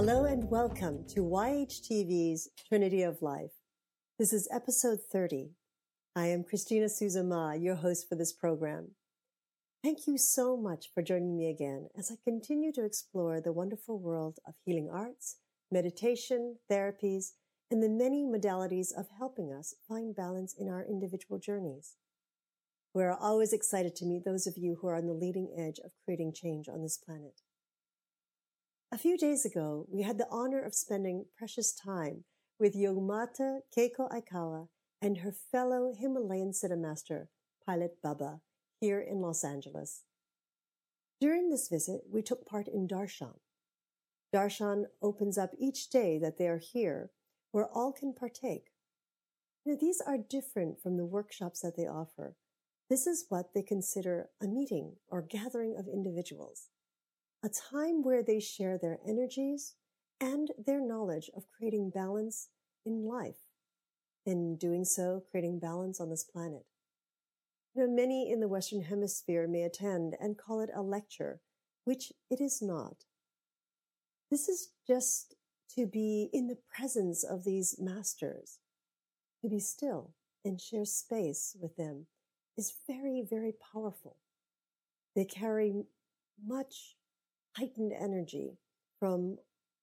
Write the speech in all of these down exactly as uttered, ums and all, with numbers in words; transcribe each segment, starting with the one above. Hello and welcome to Y H T V's Trinity of Life. This is episode thirty. I am Christina Souza Ma, your host for this program. Thank you so much for joining me again as I continue to explore the wonderful world of healing arts, meditation, therapies, and the many modalities of helping us find balance in our individual journeys. We are always excited to meet those of you who are on the leading edge of creating change on this planet. A few days ago, we had the honor of spending precious time with Yogmata Keiko Aikawa and her fellow Himalayan Siddha Master, Pilot Baba, here in Los Angeles. During this visit, we took part in Darshan. Darshan opens up each day that they are here, where all can partake. Now, these are different from the workshops that they offer. This is what they consider a meeting or gathering of individuals, a time where they share their energies and their knowledge of creating balance in life. In doing so, creating balance on this planet. You know, many in the Western Hemisphere may attend and call it a lecture, which it is not. This is just to be in the presence of these masters, to be still and share space with them is very, very powerful. They carry much heightened energy from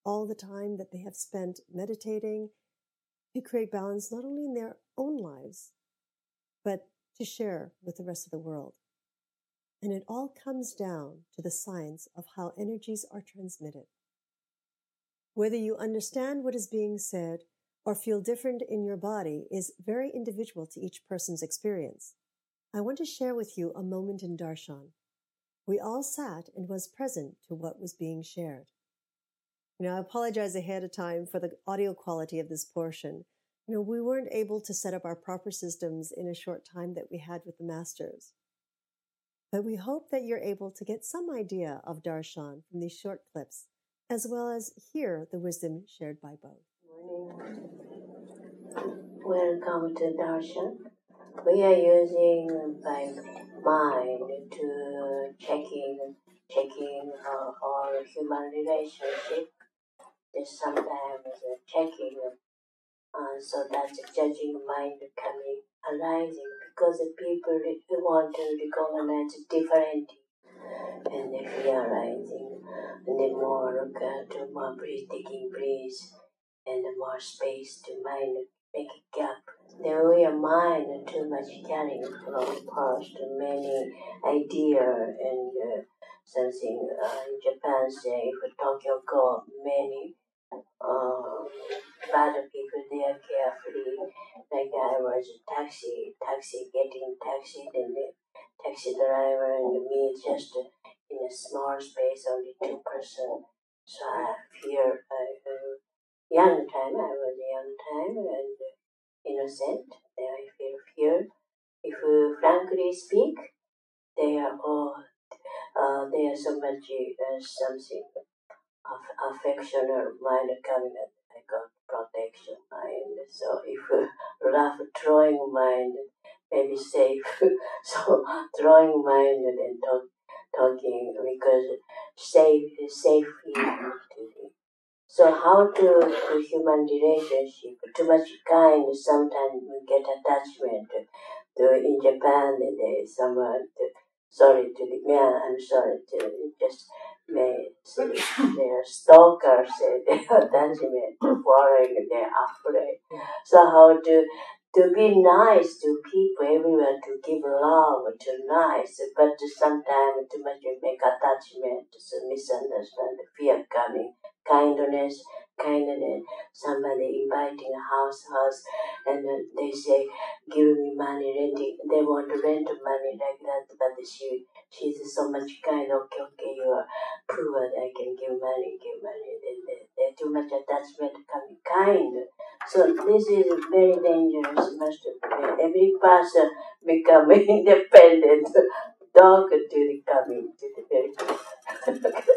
all the time that they have spent meditating to create balance not only in their own lives, but to share with the rest of the world. And it all comes down to the science of how energies are transmitted. Whether you understand what is being said or feel different in your body is very individual to each person's experience. I want to share with you a moment in Darshan. We all sat and was present to what was being shared. You know, I apologize ahead of time for the audio quality of this portion. You know, we weren't able to set up our proper systems in a short time that we had with the masters. But we hope that you're able to get some idea of Darshan from these short clips, as well as hear the wisdom shared by both. Morning. Welcome to Darshan. We are using like mind to checking, checking uh, our human relationship. There's sometimes uh, checking, uh, so that's judging mind coming arising because the people want to recognize different, and they realizing and the more uh, to more breath, taking breath, and more space to mind. Make a gap. Then we are mind too much carrying from past many ideas and uh, something. Uh, in Japan, say if Tokyo go, many uh, bad people they are carefully. Like I was taxi, taxi getting taxi, then the taxi driver and me just in a small space, only two person. So I fear I. Uh, Young time, I was young time and innocent. Then I feel fear. If we frankly speak, they are all, uh, they are so much uh, something of affection or mind coming at I got protection mind. So if we laugh, drawing mind, maybe safe. So drawing mind and then talk, talking because safe, safe feeling. So how to, to human relationship, too much kind, sometimes we get attachment. To, in Japan, there is someone, to, sorry to the man, I'm sorry to just may so their stalkers, their attachment, following their afraid. So how to, to be nice to people, everyone to give love, to nice, but sometimes too much we make attachment, so misunderstand, fear coming. Kindness, kindness, somebody inviting a house, house, and they say, give me money, renting, they want to rent money like that, but she, she's so much kind, okay, okay, you are poor, I can give money, give money, there's too much attachment coming, kind. So this is very dangerous, must be every person become independent, dog to the coming, to the very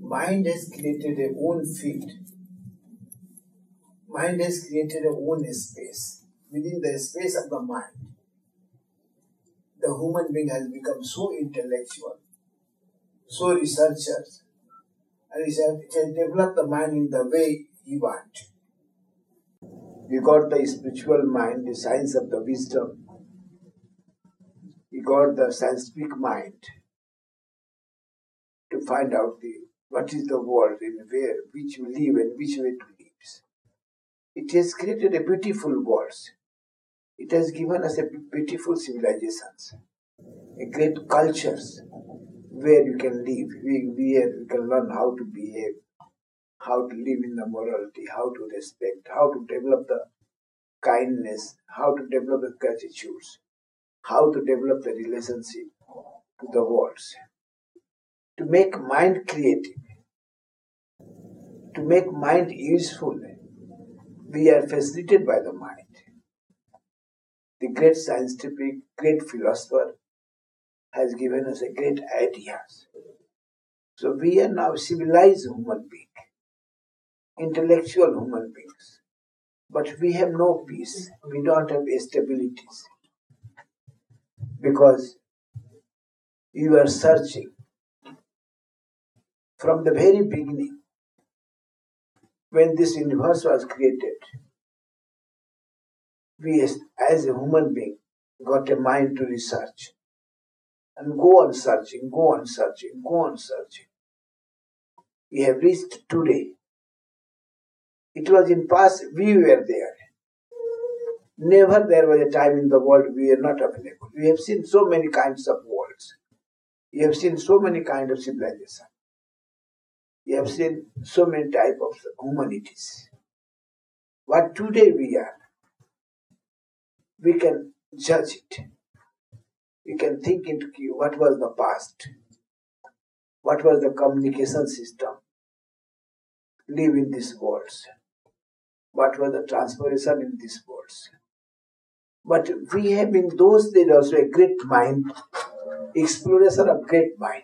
Mind has created their own field. Mind has created their own space. Within the space of the mind, the human being has become so intellectual So researchers, research can develop the mind in the way he wants. We got the spiritual mind, the science of the wisdom. We got the scientific mind to find out the what is the world and where, which we live and which way to live. It has created a beautiful world. It has given us a beautiful civilizations, a great cultures where you can live, where you can learn how to behave, how to live in the morality, how to respect, how to develop the kindness, how to develop the gratitudes, how to develop the relationship to the world. To make mind creative, to make mind useful, we are facilitated by the mind. The great scientific, great philosopher has given us a great ideas. So we are now civilized human beings, intellectual human beings. But we have no peace, we don't have stabilities. Because you are searching from the very beginning, when this universe was created, we as, as a human being got a mind to research and go on searching, go on searching, go on searching. We have reached today. It was in past, we were there. Never there was a time in the world we were not available. We have seen so many kinds of worlds. We have seen so many kinds of civilizations. We have seen so many types of humanities. What today we are, we can judge it. We can think into what was the past, what was the communication system, live in these worlds, what was the transformation in these worlds. But we have in those days also a great mind, exploration of great mind.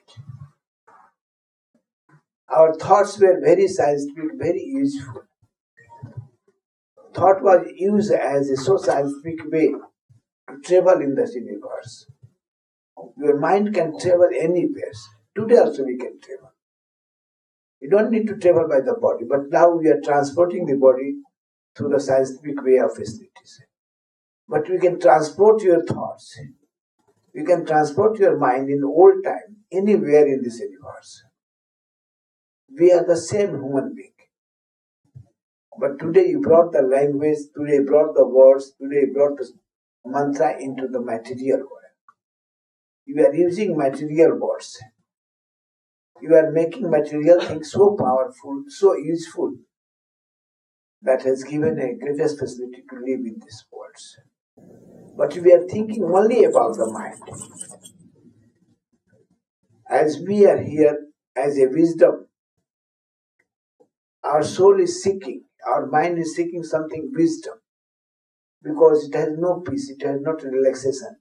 Our thoughts were very scientific, very useful. Thought was used as a so scientific way to travel in this universe. Your mind can travel anywhere. Today also we can travel. You don't need to travel by the body, but now we are transporting the body through the scientific way of facilities. But we can transport your thoughts. You can transport your mind in old time, anywhere in this universe. We are the same human being. But today you brought the language, today you brought the words, today you brought the mantra into the material world. You are using material words. You are making material things so powerful, so useful, that has given a greatest facility to live in these worlds. But we are thinking only about the mind. As we are here, as a wisdom, our soul is seeking, our mind is seeking something wisdom, because it has no peace, it has not relaxation,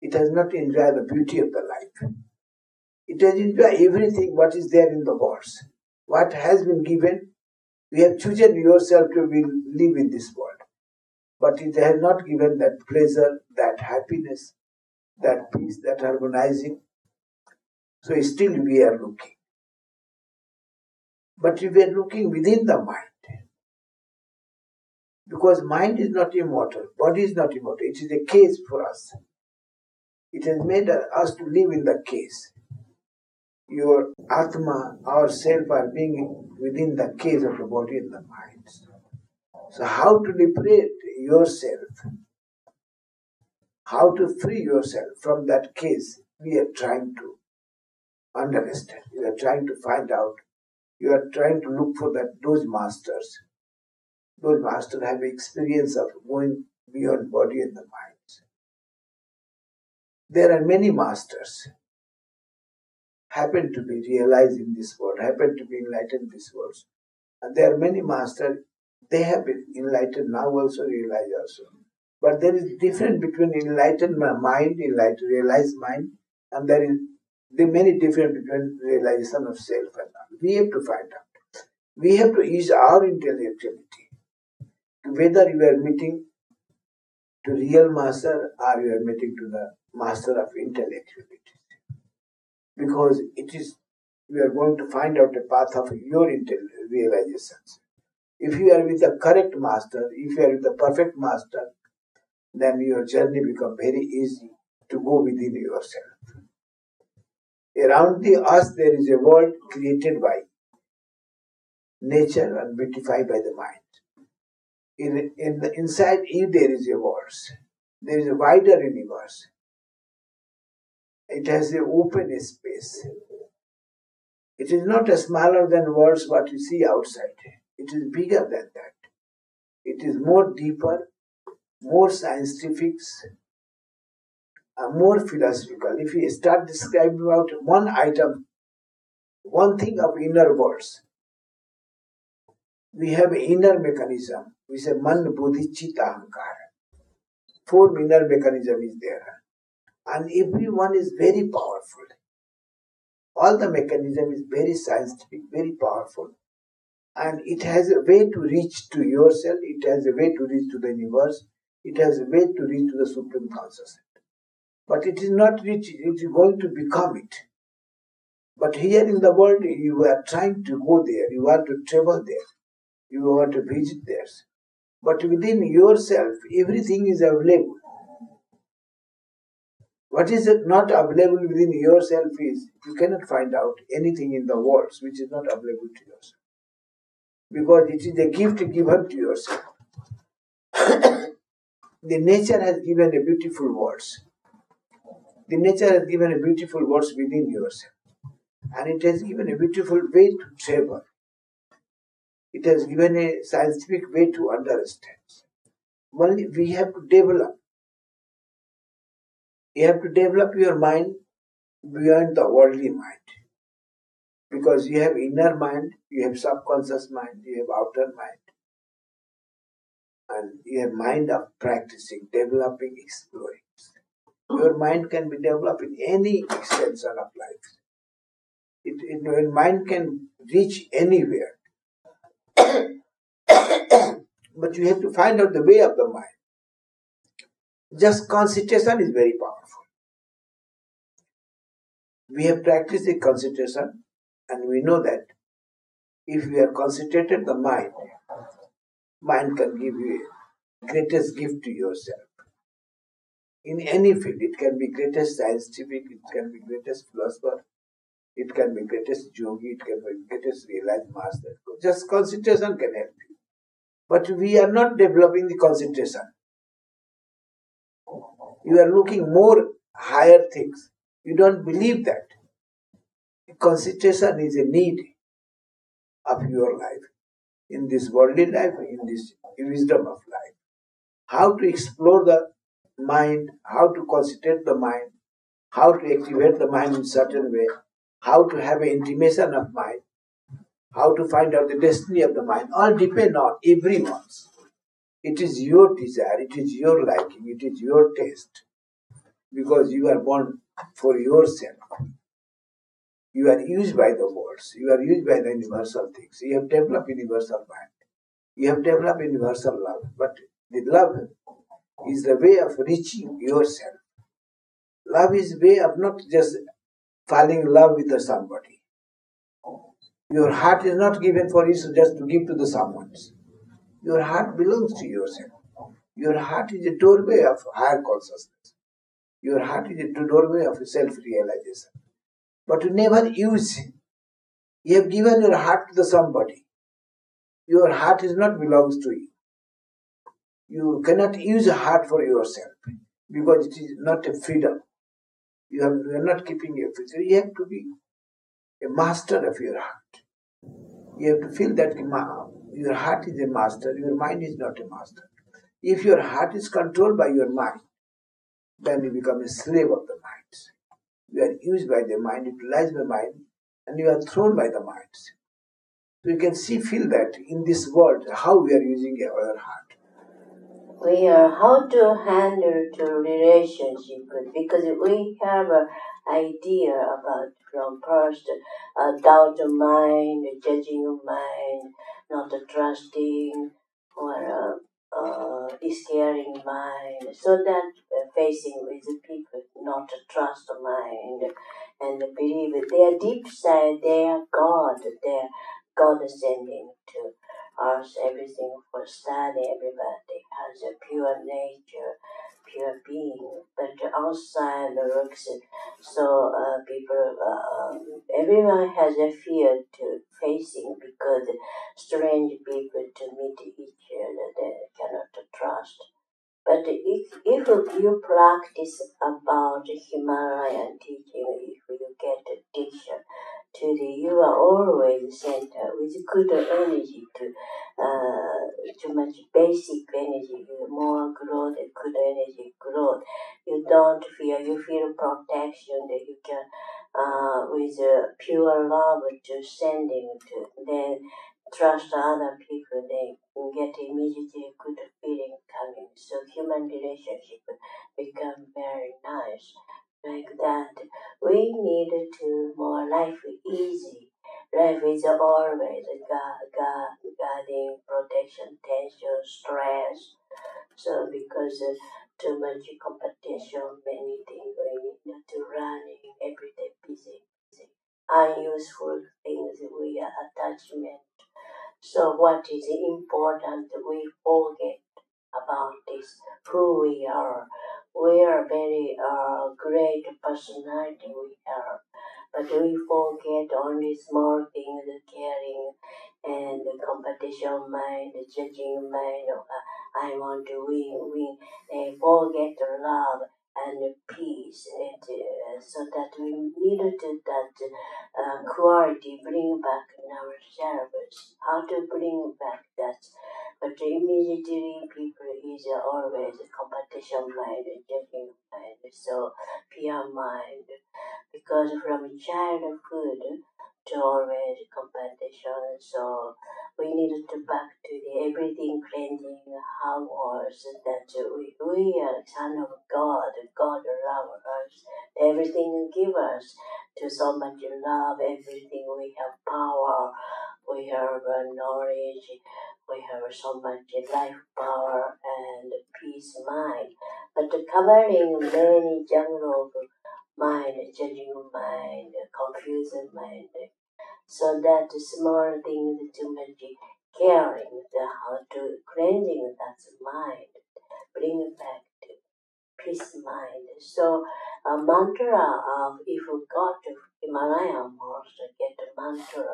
it has not enjoyed the beauty of the life. It has enjoyed everything what is there in the world. What has been given, you have chosen yourself to live in this world. But it has not given that pleasure, that happiness, that peace, that harmonizing. So still we are looking. But we are looking within the mind. Because mind is not immortal, body is not immortal. It is a case for us. It has made us to live in the case. Your Atma, our self, are being within the case of the body and the mind. So how to liberate yourself, how to free yourself from that case, we are trying to understand. We are trying to find out. You are trying to look for that those masters. Those masters have experience of going beyond body and the mind. There are many masters happen to be realized in this world, happen to be enlightened in this world. And there are many masters, they have been enlightened now also, realized also. But there is difference between enlightened mind, enlightened realized mind, and there is the many different between realization of self and all. We have to find out. We have to use our intellectuality. Whether you are meeting to real master or you are meeting to the master of intellectuality. because it is, we are going to find out the path of your realizations. If you are with the correct master, if you are with the perfect master, then your journey becomes very easy to go within yourself. Around the us there is a world created by nature and beautified by the mind. In, in the, inside you there is a world. There is a wider universe. It has an open space. It is not a smaller than worlds what you see outside. It is bigger than that. It is more deeper, more scientific, and more philosophical. If you start describing about one item, one thing of inner worlds, we have inner mechanism. We say man, buddhi, chitta, ahankar. Four inner mechanism is there. And every one is very powerful. All the mechanism is very scientific, very powerful. And it has a way to reach to yourself. It has a way to reach to the universe. It has a way to reach to the Supreme Consciousness. But it is not reaching. It is going to become it. But here in the world, you are trying to go there. You want to travel there. You want to visit there. But within yourself, everything is available. What is not available within yourself is, you cannot find out anything in the world which is not available to yourself. Because it is a gift given to yourself. The nature has given a beautiful world. The nature has given a beautiful world within yourself. And it has given a beautiful way to travel. It has given a scientific way to understand. Only we have to develop. You have to develop your mind beyond the worldly mind. Because you have inner mind, you have subconscious mind, you have outer mind. And you have mind of practicing, developing, exploring. Your mind can be developed in any extension of life. It, it, your mind can reach anywhere. But you have to find out the way of the mind. Just concentration is very powerful. We have practiced the concentration and we know that if we are concentrated the mind, mind can give you greatest gift to yourself. In any field, it can be greatest scientific, it can be greatest philosopher, it can be greatest yogi, it can be greatest realized master. Just concentration can help you. But we are not developing the concentration. You are looking more higher things. You don't believe that. Concentration is a need of your life. In this worldly life, in this wisdom of life. How to explore the mind, how to concentrate the mind, how to activate the mind in certain way, how to have an intimation of mind, how to find out the destiny of the mind, all depend on everyone's. It is your desire, it is your liking, it is your taste. Because you are born for yourself. You are used by the worlds, you are used by the universal things. You have developed universal mind. You have developed universal love. But the love is the way of reaching yourself. Love is way of not just falling in love with the somebody. Your heart is not given for you just to give to the someone. Your heart belongs to yourself. Your heart is a doorway of higher consciousness. Your heart is a doorway of self-realization. But you never use it. You have given your heart to the somebody. Your heart is not belongs to you. You cannot use a heart for yourself because it is not a freedom. You have, you are not keeping your freedom. You have to be a master of your heart. You have to feel that your heart is a master, your mind is not a master. If your heart is controlled by your mind, then you become a slave of the mind. You are used by the mind, utilized by the mind, and you are thrown by the mind. So you can see, feel that in this world, how we are using our heart. We are how to handle the relationship because we have an idea about from first uh, doubt of mind, judging of mind, not trusting, or uh, uh, discaring mind, so that uh, facing with the people, not a trust of mind and the belief, their deep side, their God, their God ascending to us, everything for study, everybody has a pure nature, pure being, but outside the rocks, so uh, people, uh, everyone has a fear to facing because strange people to meet each other, they cannot trust. But if, if you practice about Himalayan teaching, if you get a Diksha, to the, you are always centered with good energy to uh, too much basic energy, more growth, good energy growth. You don't feel, you feel protection that you can, uh, with uh, pure love to sending to, then trust other people, they get immediately good feeling coming. So human relationship become very nice. Like that, we need to more life easy. Life is always God, God, guarding, protection, tension, stress. So because uh, too much competition, many things we need to running everyday busy, busy, unuseful things we are attachment. So what is important, we forget about this, who we are. We are very uh, great personality we are, but we forget only small things, caring and competition mind, judging mind, I want to win, win. They forget love and peace, and uh, so that we need to that uh, quality bring back in ourselves, how to bring back that. But immediately people is always competition mind, judging mind, so pure mind, because from childhood to always competition, so we needed to back to the everything cleansing, how was that we, we are son of God, God love us, everything give us to so much love, everything we have power, we have knowledge, we have so much life power and peace mind, but covering many jungle mind, judging mind, confusing mind, so that small things too much caring, the how to cleansing that mind, bring it back to peace mind. So a mantra of if you got to Himalayan monster, get a mantra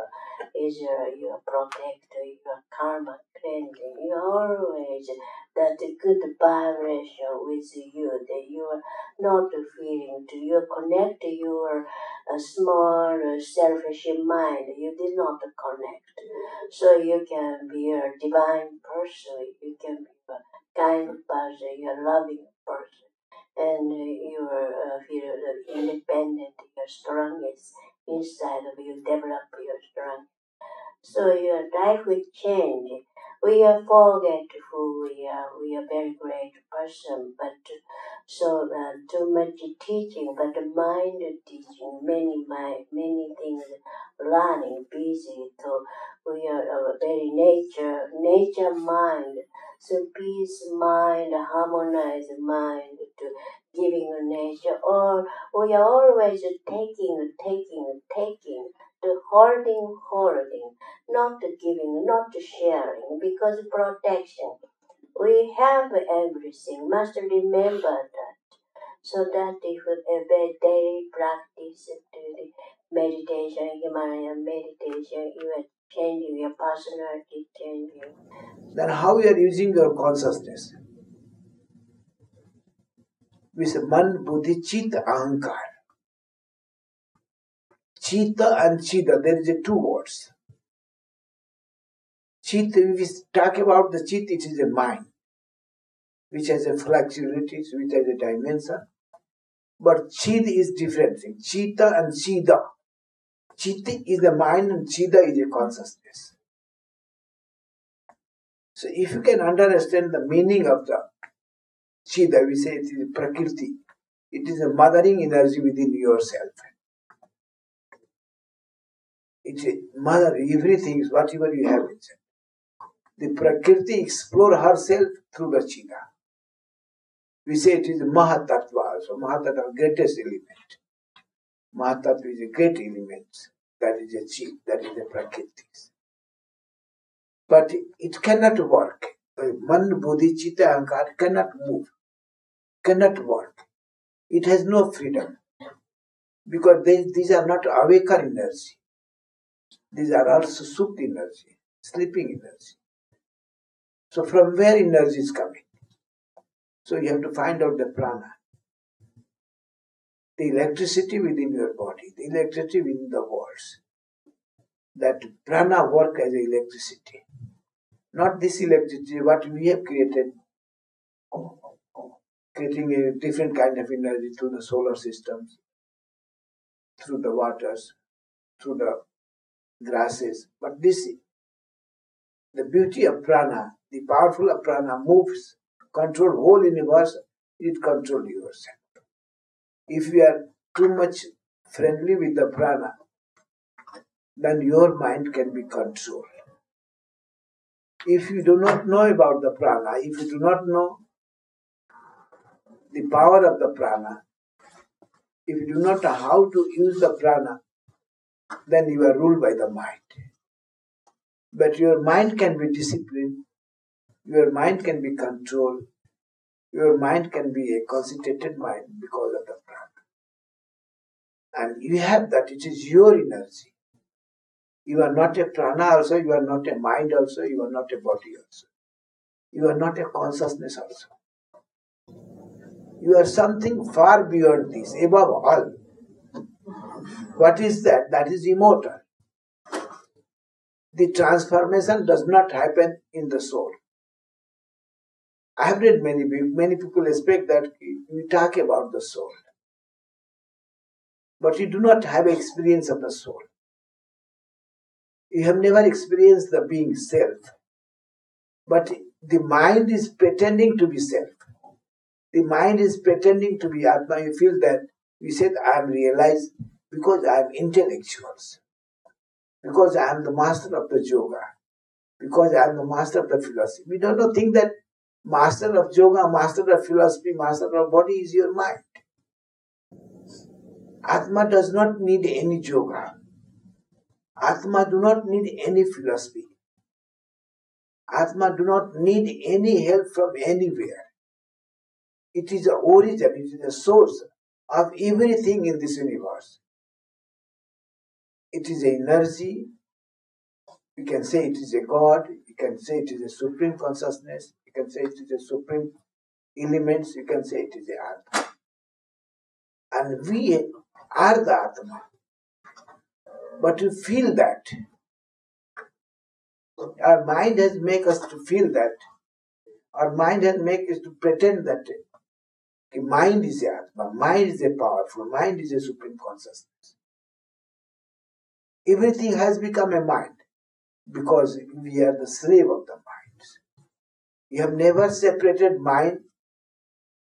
is your, your protector, your karma cleansing. You always that good vibration with you, that you are not feeling to you connect your uh, small uh, selfish mind. You did not connect, so you can be a divine person. You can be a kind person, a loving person. And you uh, feel independent, your strongest inside of you, develop your strength. So your life will change. We are forget who we are. We are very great person, but so uh, too much teaching, but mind teaching, many mind, many things, learning, busy. So we are uh, very nature, nature mind. So peace mind, harmonize mind to giving nature, or we are always taking, taking, taking, to holding, holding, not giving, not sharing, because protection. We have everything, must remember that, so that if a daily practice, daily meditation, Himalayan meditation, you are changing your personality, changing. Then how you are using your consciousness? With man, buddhi, chit, ahankar. Chitta and Siddha, there is a two words. Chitta, if we talk about the chitta, it is a mind, which has a flexibility, which has a dimension. But Chitta is different thing. Chitta and Siddha. Chitta is the mind and Siddha is a consciousness. So if you can understand the meaning of the Siddha, we say it is Prakriti. It is a mothering energy within yourself. It's a mother, everything is whatever you have inside. the Prakriti explore herself through the Chitta. We say it is Mahatattva also. Mahatattva, greatest element. Mahatattva is a great element. That is a Chit, that is the Prakriti. But it cannot work. Man, Bodhi, Chitta, Ankar cannot move, cannot work. It has no freedom. Because they, these are not awakened energy. These are also supta energy, sleeping energy. So from where energy is coming? So you have to find out the prana. The electricity within your body, the electricity within the walls. That prana work as electricity. Not this electricity, what we have created. Creating a different kind of energy through the solar systems, through the waters, through the grasses. But this, the beauty of prana, the powerful of prana moves, control whole universe, it controls yourself. If you are too much friendly with the prana, then your mind can be controlled. If you do not know about the prana, if you do not know the power of the prana, if you do not know how to use the prana, then you are ruled by the mind. But your mind can be disciplined, your mind can be controlled, your mind can be a concentrated mind because of the prana. And you have that, it is your energy. You are not a prana also, you are not a mind also, you are not a body also. You are not a consciousness also. You are something far beyond this, above all. What is that? That is immortal. The transformation does not happen in the soul. I have read many, many people expect that we talk about the soul. But you do not have experience of the soul. You have never experienced the being self. But the mind is pretending to be self. The mind is pretending to be Atma. You feel that. We said, I am realized because I am intellectuals. Because I am the master of the yoga. Because I am the master of the philosophy. We don't know, think that master of yoga, master of philosophy, master of body is your mind. Atma does not need any yoga. Atma do not need any philosophy. Atma do not need any help from anywhere. It is the origin, it is the source of everything in this universe. It is energy, you can say it is a God, you can say it is a supreme consciousness, you can say it is a supreme elements, you can say it is the Atma. And we are the Atma. But to feel that, our mind has made us to feel that, our mind has made us to pretend that the mind is the Atma, mind is a powerful, mind is a supreme consciousness. Everything has become a mind because we are the slave of the mind. You have never separated mind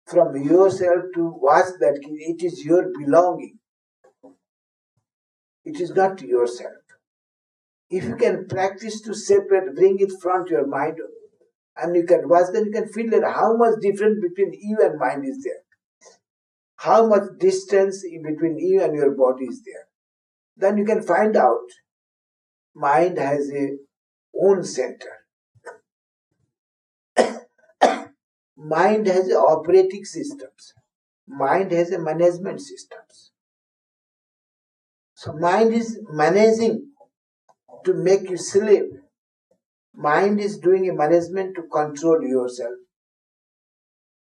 from yourself to watch that it is your belonging. It is not yourself. If you can practice to separate, bring it from your mind, and you can watch, then you can feel that how much difference between you and mind is there. How much distance between you and your body is there. Then you can find out mind has a own center. Mind has operating systems. Mind has a management systems. So mind is managing to make you slave. Mind is doing a management to control yourself,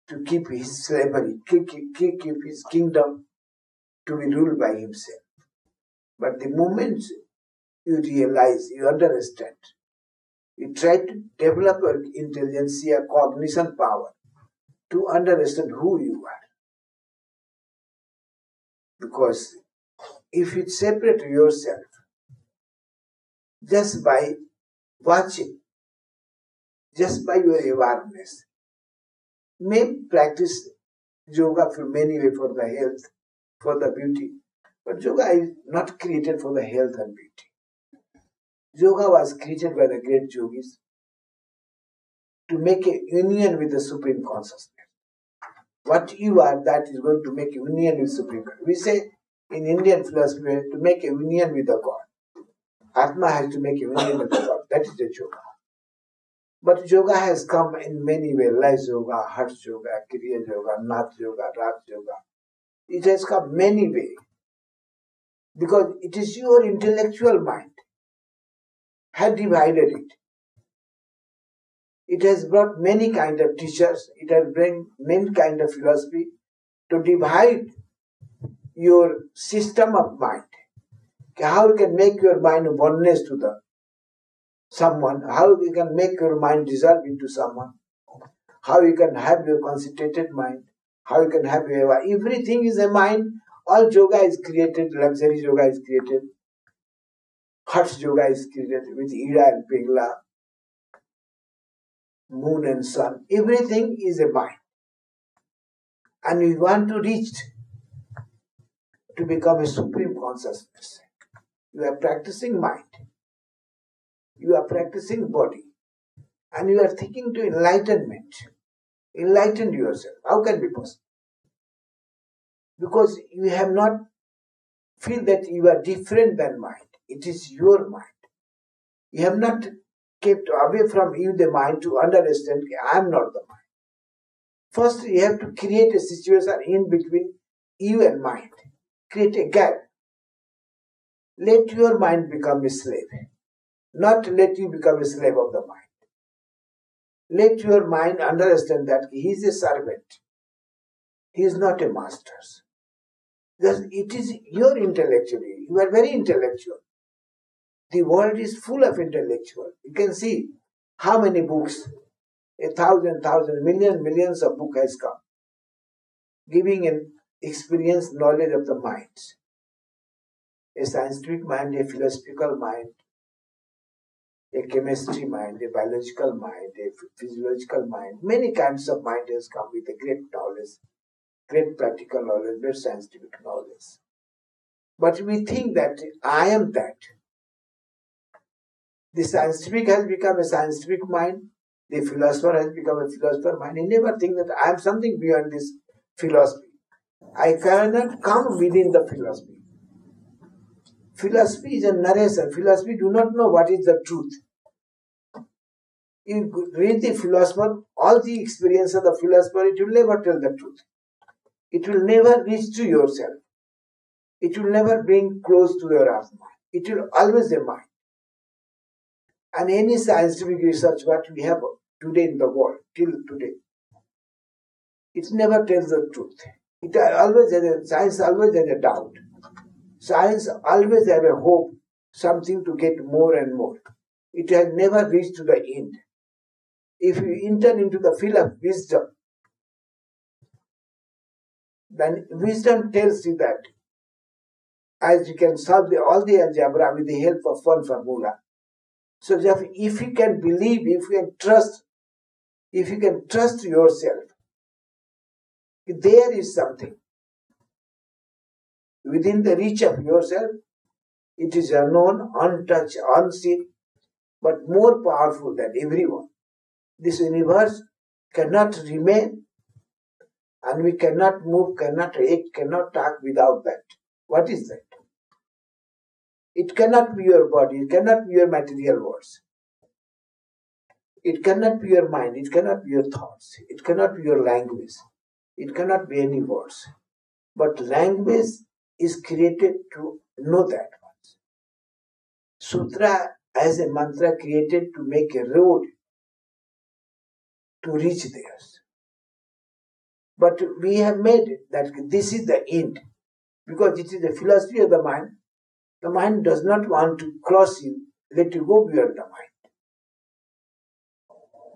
to keep his slavery, keep, keep, keep his kingdom, to be ruled by himself. But the moment you realize, you understand, you try to develop your intelligence, your cognition power, to understand who you are. Because if you separate yourself just by watching, just by your awareness. May practice yoga for many ways, for the health, for the beauty. But yoga is not created for the health and beauty. Yoga was created by the great yogis to make a union with the Supreme Consciousness. What you are, that is going to make a union with Supreme Consciousness. We say in Indian philosophy, to make a union with the God. Atma has to make a union with the God. That is the yoga. But yoga has come in many ways. Laya yoga, hatha yoga, kriya yoga, nath yoga, raja yoga. It has come many ways. Because it is your intellectual mind has divided it. It has brought many kind of teachers. It has brought many kind of philosophy to divide your system of mind. How you can make your mind oneness to the someone. How you can make your mind dissolve into someone. How you can have your concentrated mind. How you can have your... Everything is a mind. All yoga is created, luxury yoga is created, hatha yoga is created with Ira and Pingla, moon and sun. Everything is a mind. And we want to reach to become a Supreme Consciousness. You are practicing mind. You are practicing body. And you are thinking to enlightenment. Enlighten yourself. How can be possible? Because you have not feel that you are different than mind. It is your mind. You have not kept away from you the mind to understand I am not the mind. First, you have to create a situation in between you and mind. Create a gap. Let your mind become a slave. Not let you become a slave of the mind. Let your mind understand that he is a servant. He is not a master. Because it is your intellectual. You are very intellectual. The world is full of intellectual. You can see how many books, a thousand, thousand, million, millions of books has come, giving an experience, knowledge of the minds. A scientific mind, a philosophical mind, a chemistry mind, a biological mind, a physiological mind. Many kinds of mind has come with a great knowledge, great practical knowledge, great scientific knowledge. But we think that I am that. The scientific has become a scientific mind. The philosopher has become a philosopher mind. He never thinks that I am something beyond this philosophy. I cannot come within the philosophy. Philosophy is a narration. Philosophy do not know what is the truth. You read the philosopher, all the experience of the philosopher, it will never tell the truth. It will never reach to yourself. It will never bring close to your Atma. It will always be mind. And any scientific research what we have today in the world, till today, it never tells the truth. It always has a, science always has a doubt. Science always has a hope, something to get more and more. It has never reached to the end. If you enter into the field of wisdom, then wisdom tells you that as you can solve the, all the algebra with the help of one formula. So if you can believe, if you can trust, if you can trust yourself, there is something. Within the reach of yourself, it is unknown, untouched, unseen, but more powerful than everyone. This universe cannot remain, and we cannot move, cannot act, cannot talk without that. What is that? It cannot be your body, it cannot be your material words. It cannot be your mind, it cannot be your thoughts, it cannot be your language, it cannot be any words. But language is created to know that once. Sutra as a mantra created to make a road to reach theirs. But we have made it that this is the end. Because it is the philosophy of the mind. The mind does not want to cross you, let you go beyond the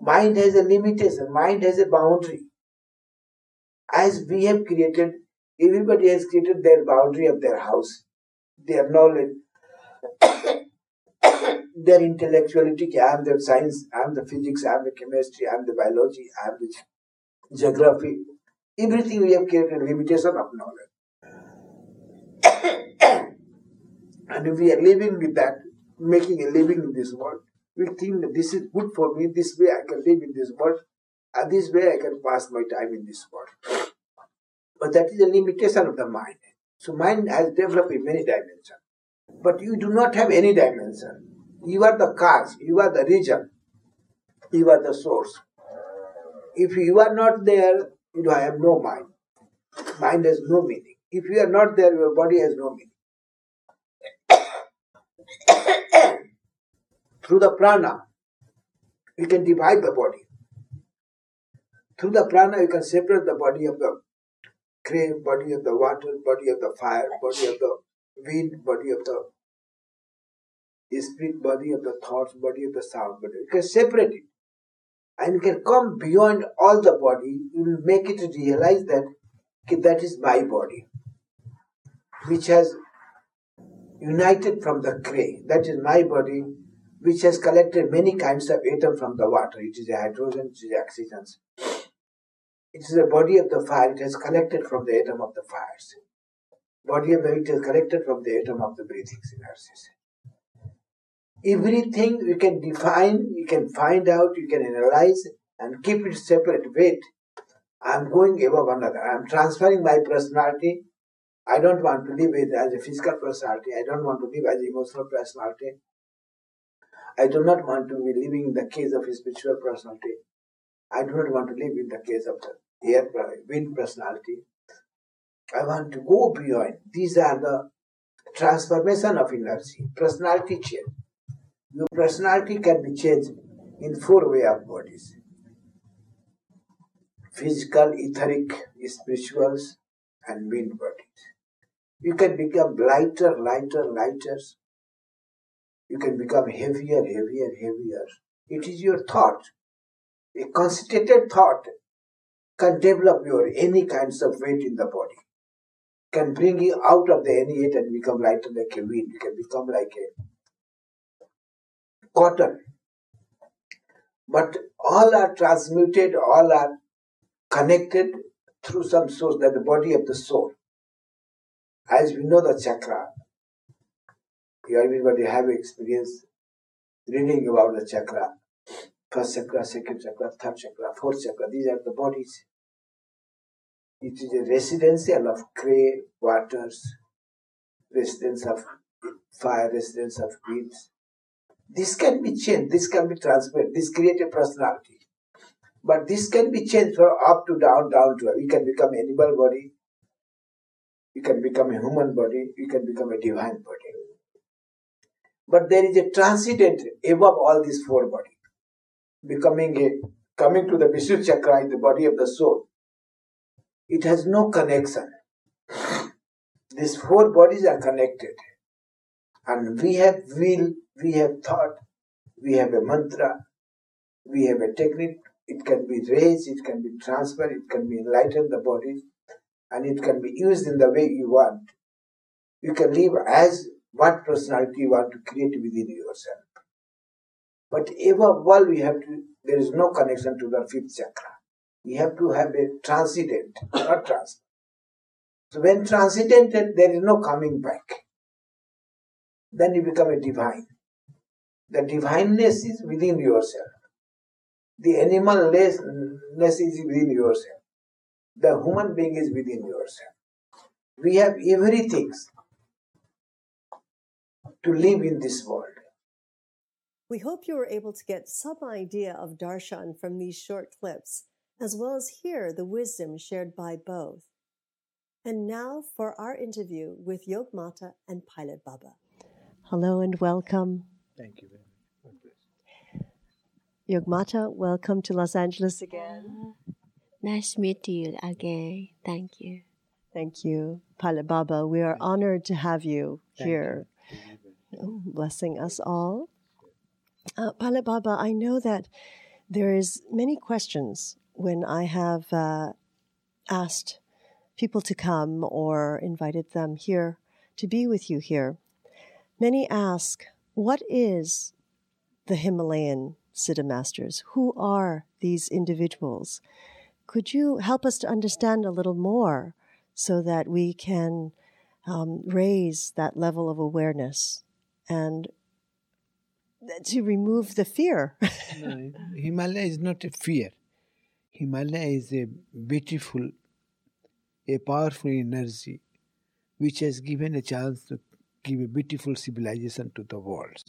mind. Mind has a limitation, mind has a boundary. As we have created, everybody has created their boundary of their house, their knowledge, their intellectuality. I am the science, I am the physics, I am the chemistry, I am the biology, I am the geography. Everything we have created limitation of knowledge. And we are living with that, making a living in this world. will think that this is good for me, this way I can live in this world, and this way I can pass my time in this world. But that is a limitation of the mind. So mind has developed in many dimensions. But you do not have any dimension. You are the cause, you are the reason, you are the source. If you are not there, you have no mind. Mind has no meaning. If you are not there, your body has no meaning. Through the prana, you can divide the body. Through the prana, you can separate the body of the crave, body of the water, body of the fire, body of the wind, body of the spirit, body of the thoughts, body of the sound. Body. You can separate it. And you can come beyond all the body. You will make it realize that that is my body, which has united from the clay. That is my body, which has collected many kinds of atoms from the water. It is a hydrogen, it is oxygens. It is a body of the fire. It has collected from the atom of the fires. Body of the it has collected from the atom of the breathing synapses. Everything you can define, you can find out, you can analyze and keep it separate. Wait, I am going above another. I am transferring my personality. I don't want to live as a physical personality. I don't want to live as an emotional personality. I do not want to be living in the case of a spiritual personality. I do not want to live in the case of the air, wind personality. I want to go beyond. These are the transformation of energy, personality change. Your personality can be changed in four ways of bodies. Physical, etheric, spirituals, and wind bodies. You can become lighter, lighter, lighter. You can become heavier, heavier, heavier. It is your thought. A concentrated thought can develop your any kinds of weight in the body. Can bring you out of the innate and become lighter like a wind. You can become like a cotton. But all are transmuted, all are connected through some source, that the body of the soul. As we know the chakra, everybody have experience reading about the chakra. First chakra, second chakra, third chakra, fourth chakra, these are the bodies. It is a residential of clay, waters, residence of fire, residence of winds. This can be changed, this can be transferred, this creates a personality. But this can be changed from up to down, down to up. You can become animal body, you can become a human body, you can become a divine body. But there is a transcendent above all these four bodies. Becoming a, coming to the Vishuddha chakra in the body of the soul. It has no connection. These four bodies are connected. And we have will, we have thought, we have a mantra, we have a technique. It can be raised, it can be transferred, it can be enlightened the body. And it can be used in the way you want. You can live as what personality you want to create within yourself. But above all, we have to, there is no connection to the fifth chakra. We have to have a transcendent, not transfer. So when transcendented, there is no coming back. Then you become a divine. The divineness is within yourself. The animalness is within yourself. The human being is within yourself. We have everything to live in this world. We hope you were able to get some idea of Darshan from these short clips, as well as hear the wisdom shared by both. And now for our interview with Yogmata and Pilot Baba. Hello and welcome. Thank you very much. Yogmata, welcome to Los Angeles again. Nice to meet you again. Thank you. Thank you, Pilot Baba. We are honored to have you here, oh, blessing us all. Uh, Pilot Baba, I know that there is many questions when I have uh, asked people to come or invited them here to be with you here. Many ask, what is the Himalayan Siddha Masters? Who are these individuals? Could you help us to understand a little more so that we can um, raise that level of awareness and to remove the fear. No, Himalaya is not a fear. Himalaya is a beautiful, a powerful energy which has given a chance to give a beautiful civilization to the world.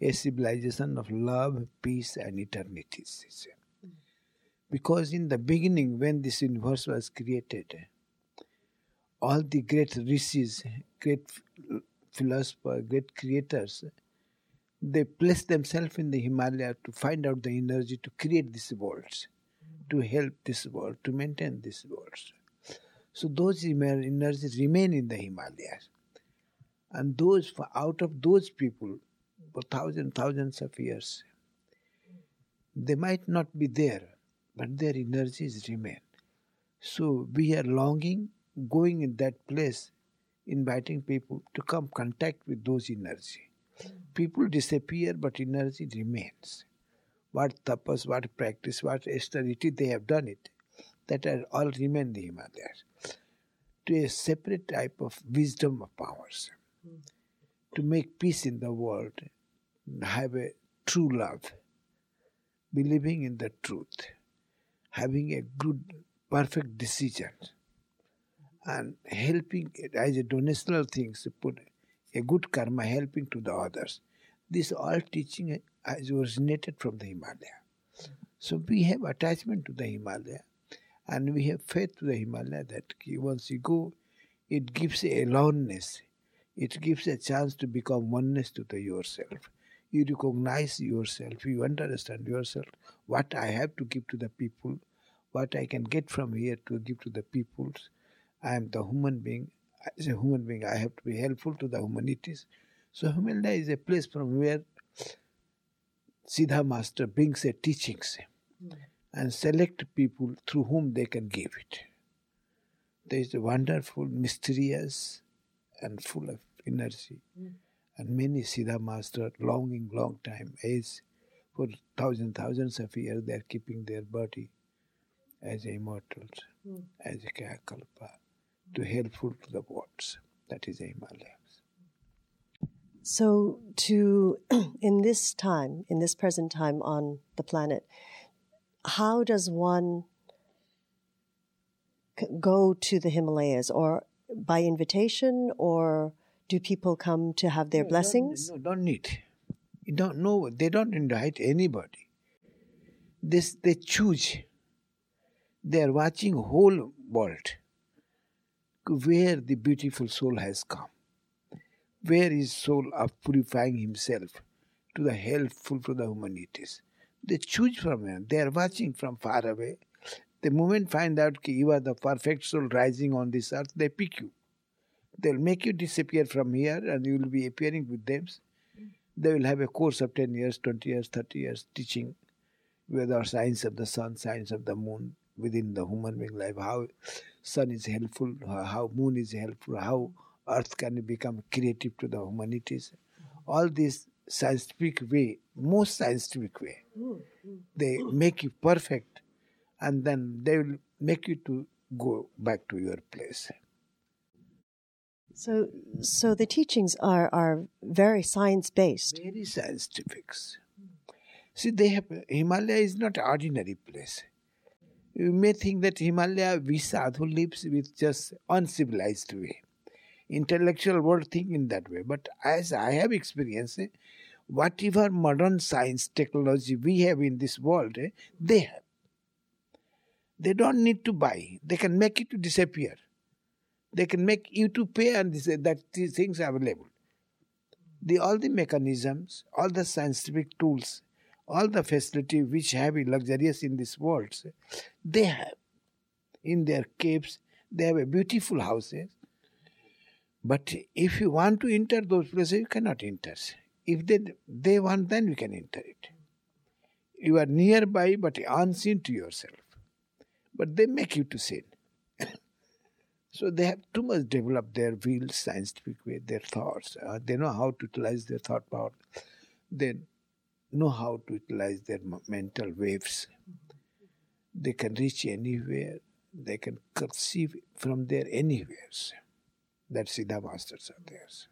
A civilization of love, peace and eternity. Because in the beginning, when this universe was created, all the great Rishis, great philosophers, great creators, they placed themselves in the Himalaya to find out the energy to create this world, to help this world, to maintain this world. So those energies remain in the Himalayas. And those, out of those people, for thousands, thousands of years, they might not be there, but their energies remain. So we are longing, going in that place, inviting people to come contact with those energies. People disappear, but energy remains. What tapas, what practice, what austerity, they have done it. That are all remain the Himalayas. To a separate type of wisdom of powers. Mm. To make peace in the world. Have a true love. Believing in the truth. Having a good, perfect decision. And helping as a donational thing, to put a good karma, helping to the others. This all teaching has originated from the Himalaya. So we have attachment to the Himalaya and we have faith to the Himalaya that once you go, it gives a aloneness. It gives a chance to become oneness to the yourself. You recognize yourself, you understand yourself, what I have to give to the people, what I can get from here to give to the people. I am the human being. As a human being, I have to be helpful to the humanities. So Himalaya is a place from where Siddha Master brings their teachings mm. and select people through whom they can give it. There is a wonderful, mysterious and full of energy. Mm. And many Siddha Master, longing, long time, as for thousands, thousands of years, they are keeping their body as immortals, mm. as a Kaya Kalpa, to helpful to the worlds. That is Himalayas. So to, in this time, in this present time on the planet, how does one go to the Himalayas? Or by invitation? Or do people come to have their no, blessings? Don't, no, don't need. You don't, no, they don't invite anybody. This, they choose. They are watching whole world. Where the beautiful soul has come. Where is soul of purifying himself to the helpful to the humanities. They choose from him. They are watching from far away. The moment find out that you are the perfect soul rising on this earth, they pick you. They will make you disappear from here and you will be appearing with them. They will have a course of ten years, twenty years, thirty years teaching with our science of the sun, science of the moon, within the human being life, how sun is helpful, how moon is helpful, how earth can become creative to the humanities. All this scientific way, most scientific way, they make you perfect and then they will make you to go back to your place. So so the teachings are, are very science-based. Very scientific. See, they have, Himalaya is not an ordinary place. You may think that Himalaya, we sadhu lives with just uncivilized way. Intellectual world think in that way. But as I have experienced, whatever modern science, technology we have in this world, they have. They don't need to buy. They can make it to disappear. They can make you to pay and that these things are available. The, all the mechanisms, all the scientific tools, all the facility which have luxurious in this world, they have. In their caves, they have a beautiful houses. But if you want to enter those places, you cannot enter. If they, they want, then you can enter it. You are nearby, but unseen to yourself. But they make you to sin. So they have too much developed their real scientific way, their thoughts. Uh, they know how to utilize their thought power. Then know how to utilize their mental waves. They can reach anywhere. They can conceive from there anywhere. That Siddha Masters are theirs.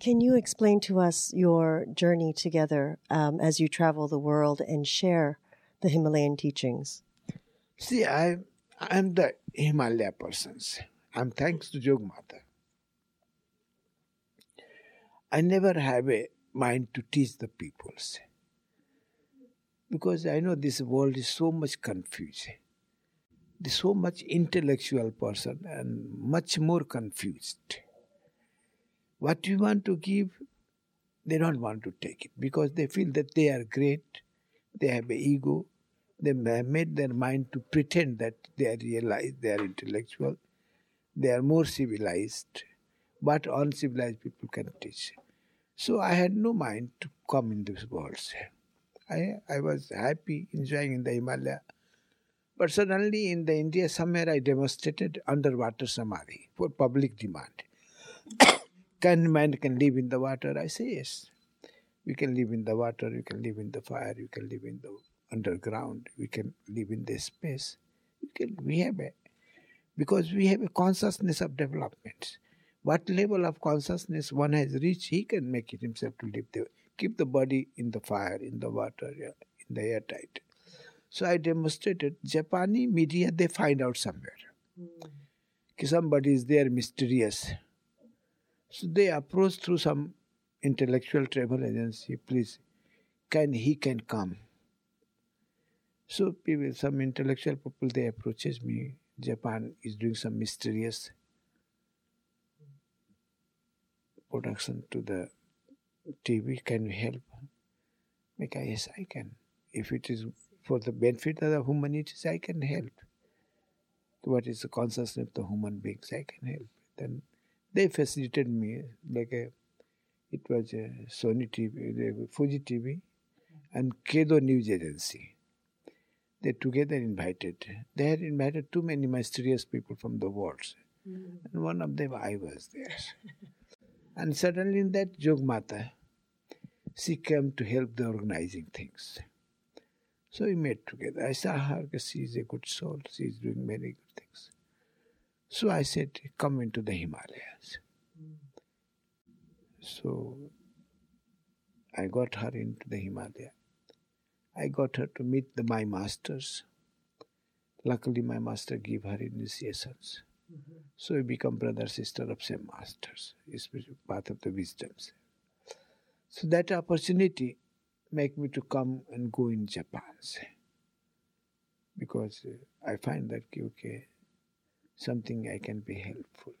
Can you explain to us your journey together um, as you travel the world and share the Himalayan teachings? See, I, I'm the Himalaya persons. I'm thanks to Yogmata. I never have a mind to teach the peoples, because I know this world is so much confused. There's so much intellectual person and much more confused. What you want to give, they don't want to take it because they feel that they are great, they have an ego, they have made their mind to pretend that they are realized, they are intellectual, they are more civilized, but uncivilized people can teach. So I had no mind to come in this world. I, I was happy, enjoying in the Himalaya. But suddenly in the India, somewhere I demonstrated underwater Samadhi for public demand. Can man can live in the water? I say yes. We can live in the water, we can live in the fire, we can live in the underground, we can live in the space. We can, we have a, because we have a consciousness of development. What level of consciousness one has reached, he can make it himself to live there. Keep the body in the fire, in the water, yeah, in the airtight. So I demonstrated, Japanese media, they find out somewhere. Mm. Somebody is there mysterious. So they approach through some intellectual travel agency, please, can he can come. So people, some intellectual people, they approaches me, Japan is doing some mysterious production to the T V, can we help? Like, yes, I can. If it is for the benefit of the humanity, I can help. What is the consciousness of the human beings? I can help. Then they facilitated me, like a, it was a Sony T V, Fuji T V, and Kyodo News Agency. They together invited. They had invited too many mysterious people from the world. Mm. And one of them, I was there. And suddenly in that Yogmata, she came to help the organizing things. So we met together. I saw her, she is a good soul, she is doing many good things. So I said, come into the Himalayas. Mm. So I got her into the Himalaya. I got her to meet the, my masters. Luckily my master gave her initiations. Mm-hmm. So we become brother, sister of same masters, especially path of the wisdoms. So that opportunity make me to come and go in Japan. Because I find that, okay, something I can be helpful.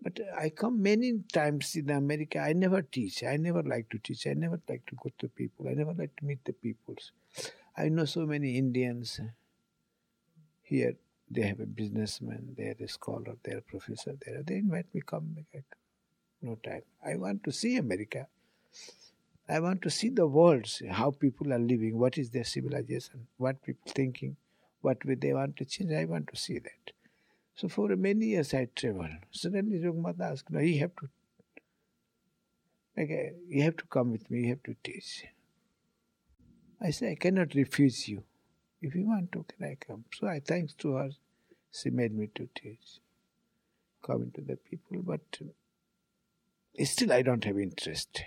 But I come many times in America, I never teach, I never like to teach, I never like to go to people, I never like to meet the peoples. I know so many Indians here, they have a businessman, they are a scholar, they are a professor, they, are, they invite me, come, no time. I want to see America. I want to see the world, how people are living, what is their civilization, what people thinking, what way they want to change, I want to see that. So for many years I traveled. Suddenly Yogmata asked, no, you have to okay, you have to come with me, you have to teach. I said, I cannot refuse you. If you want to, can I come? So I thanks to her, she made me to teach. Coming to the people, but still I don't have interest.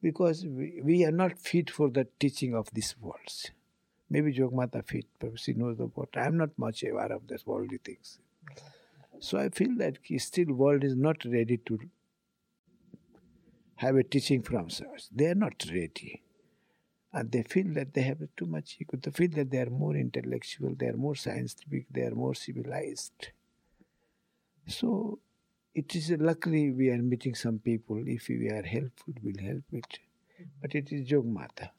Because we, we are not fit for the teaching of this world. Maybe Yogmata fit, but she knows the world. I am not much aware of this worldly things. So I feel that still world is not ready to have a teaching from us. They are not ready. And they feel that they have too much ego. They feel that they are more intellectual, they are more scientific, they are more civilized. So it is luckily we are meeting some people. If we are helpful, we will help it. But it is Yogmata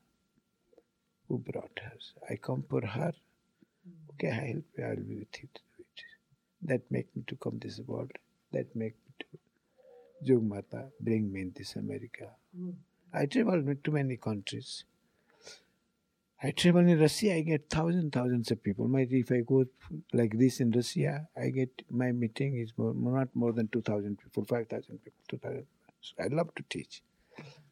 who brought her. I come for her. Okay, I help you, I will be with you to do it. That make me to come this world. That make me to... Yogmata bring me in this America. Mm. I traveled to many countries. I travel in Russia, I get thousands, thousands of people. My, if I go like this in Russia, I get, my meeting is more, not more than two thousand people, five thousand people, two thousand. So I love to teach.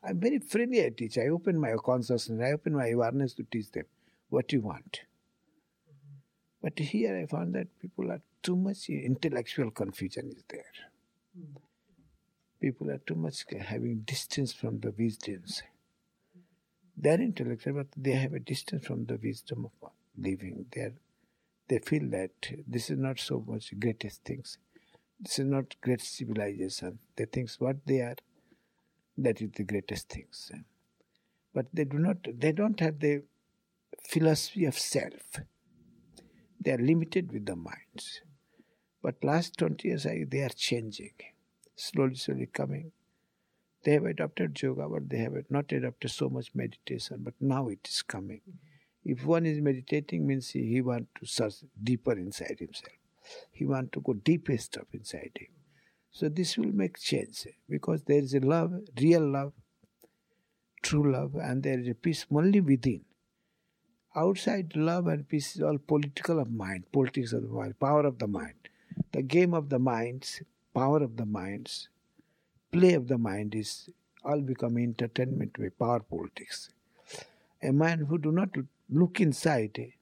I'm very freely I teach. I open my consciousness, I open my awareness to teach them what you want. But here I found that people are too much intellectual confusion is there. people are too much having distance from the wisdom. They are intellectual, but they have a distance from the wisdom of living. They are, they feel that this is not so much greatest things. This is not great civilization. They think what they are, that is the greatest things. But they do not, they don't have the philosophy of self. They are limited with the minds. But last twenty years, they are changing, slowly, slowly coming. They have adopted yoga, but they have not adopted so much meditation, but now it is coming. If one is meditating, means he, he wants to search deeper inside himself. He wants to go deepest up inside him. So this will make change, because there is a love, real love, true love, and there is a peace only within. Outside love and peace is all political of mind, politics of the mind, power of the mind. The game of the minds, power of the minds, play of the mind is all become entertainment by power politics. A man who do not look inside,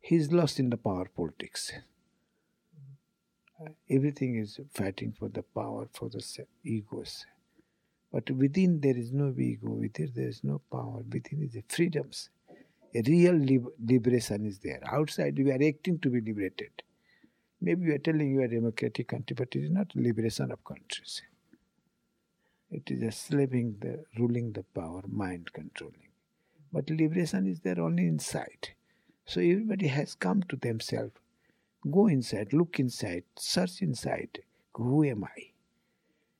he is lost in the power politics. Everything is fighting for the power, for the egos. But within there is no ego, within there is no power, within is the freedoms. A real lib- liberation is there. Outside we are acting to be liberated. Maybe you are telling you are a democratic country, but it is not liberation of countries. It is a slaving, the ruling the power, mind controlling. But liberation is there only inside. So everybody has come to themselves. Go inside, look inside, search inside. Who am I?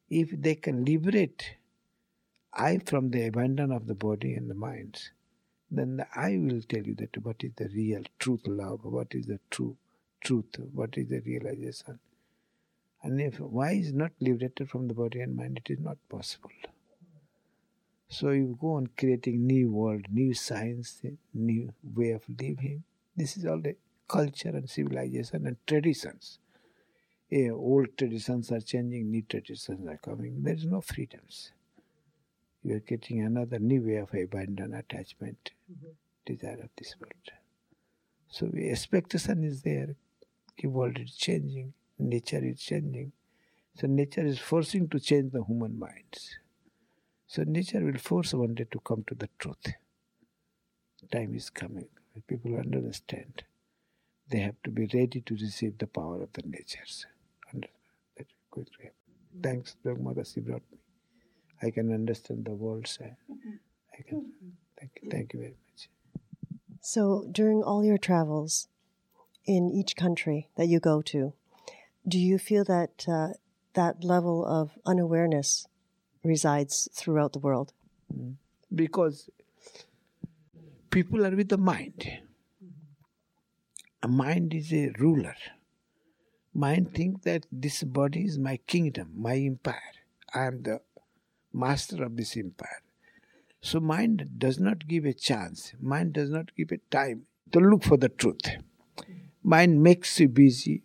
If they can liberate I from the abandon of the body and the minds, then the I will tell you that what is the real truth love, what is the true truth, what is the realization. And if why is not liberated from the body and mind, it is not possible. So you go on creating new world, new science, new way of living. This is all the culture and civilization and traditions. Yeah, old traditions are changing, new traditions are coming. There is no freedoms. You are getting another new way of abandon, attachment, mm-hmm. desire of this world. So the expectation is there. The world is changing. Nature is changing. So nature is forcing to change the human minds. So nature will force one day to come to the truth. Time is coming. People understand. They have to be ready to receive the power of the natures. That is going to happen. Thanks, Yogmata, she brought me. I can understand the world, sir. I can. Thank you, thank you very much. So during all your travels in each country that you go to, do you feel that uh, that level of unawareness resides throughout the world? Because people are with the mind. A mind is a ruler. Mind thinks that this body is my kingdom, my empire. I am the master of this empire. So mind does not give a chance. Mind does not give a time to look for the truth. Mind makes you busy.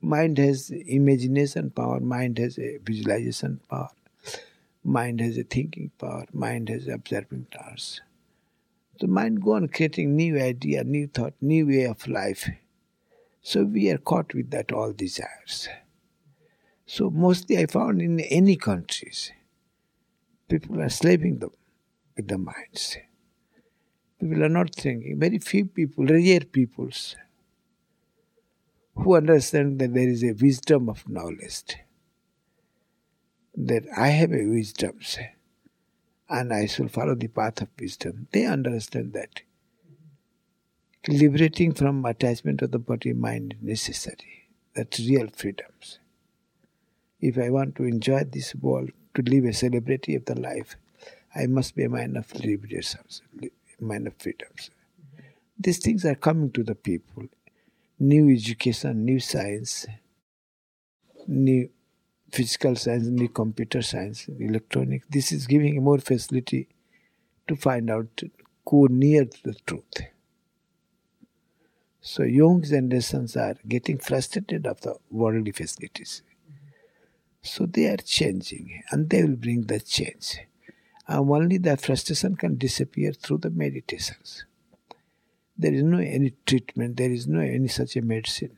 Mind has imagination power, mind has a visualization power, mind has a thinking power, mind has observing powers. So mind goes on creating new idea, new thought, new way of life. So we are caught with that all desires. So mostly I found in any countries, people are slaving them with the minds. People are not thinking. Very few people, rare peoples, who understand that there is a wisdom of knowledge, that I have a wisdom, and I shall follow the path of wisdom. They understand that liberating from attachment of the body mind is necessary. That's real freedoms. If I want to enjoy this world, to live a celebrity of the life, I must be a man of liberation, a man of freedoms. These things are coming to the people. New education, new science, new physical science, new computer science, electronic. This is giving more facility to find out, go near to the truth. So young generations are getting frustrated of the worldly facilities. So they are changing and they will bring the change. And only the frustration can disappear through the meditations. There is no any treatment, there is no any such a medicine.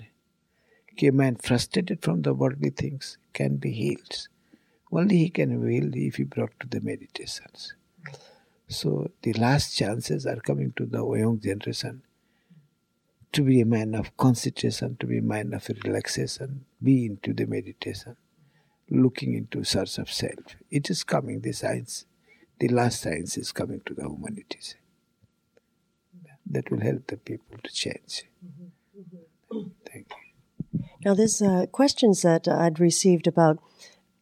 A man frustrated from the worldly things can be healed Only he can avail if he brought to the meditations. So the last chances are coming to the young generation to be a man of concentration, to be a man of relaxation, be into the meditation, looking into source of self. It is coming, the science, the last science is coming to the humanities. That will help the people to change. Mm-hmm. Mm-hmm. Thank you. Now there's uh, questions that I'd received about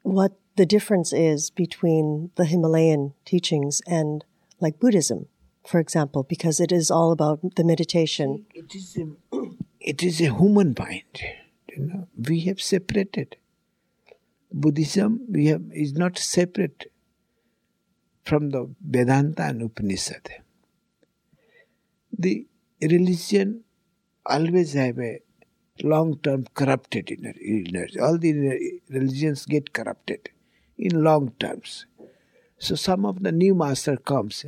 what the difference is between the Himalayan teachings and like Buddhism, for example, because it is all about the meditation. It is a, it is a human mind. You know, we have separated. Buddhism we have is not separate from the Vedanta and Upanishad. The religion always have a long-term corrupted inner, inner. All the religions get corrupted in long terms. So some of the new master comes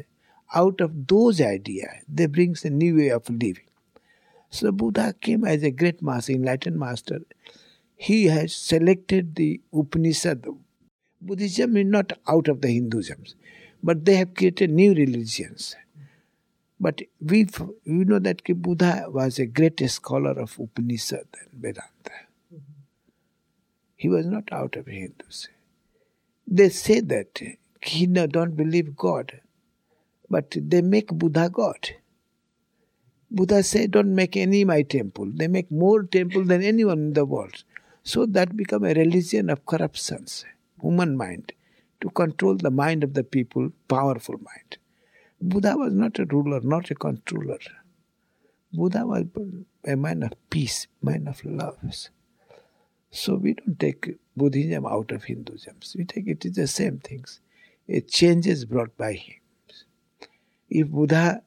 out of those ideas. They bring a new way of living. So Buddha came as a great master, enlightened master. He has selected the Upanishad. Buddhism is not out of the Hinduism, but they have created new religions. But we you know that Buddha was a great scholar of Upanishad and Vedanta. Mm-hmm. He was not out of Hindus. They say that he don't believe God, but they make Buddha God. Buddha said, don't make any my temple. They make more temple than anyone in the world. So that become a religion of corruptions, human mind, to control the mind of the people, powerful mind. Buddha was not a ruler, not a controller. Buddha was a man of peace, man of love. So we don't take Buddhism out of Hinduism. We take it is the same things. A change is brought by him. If Buddha,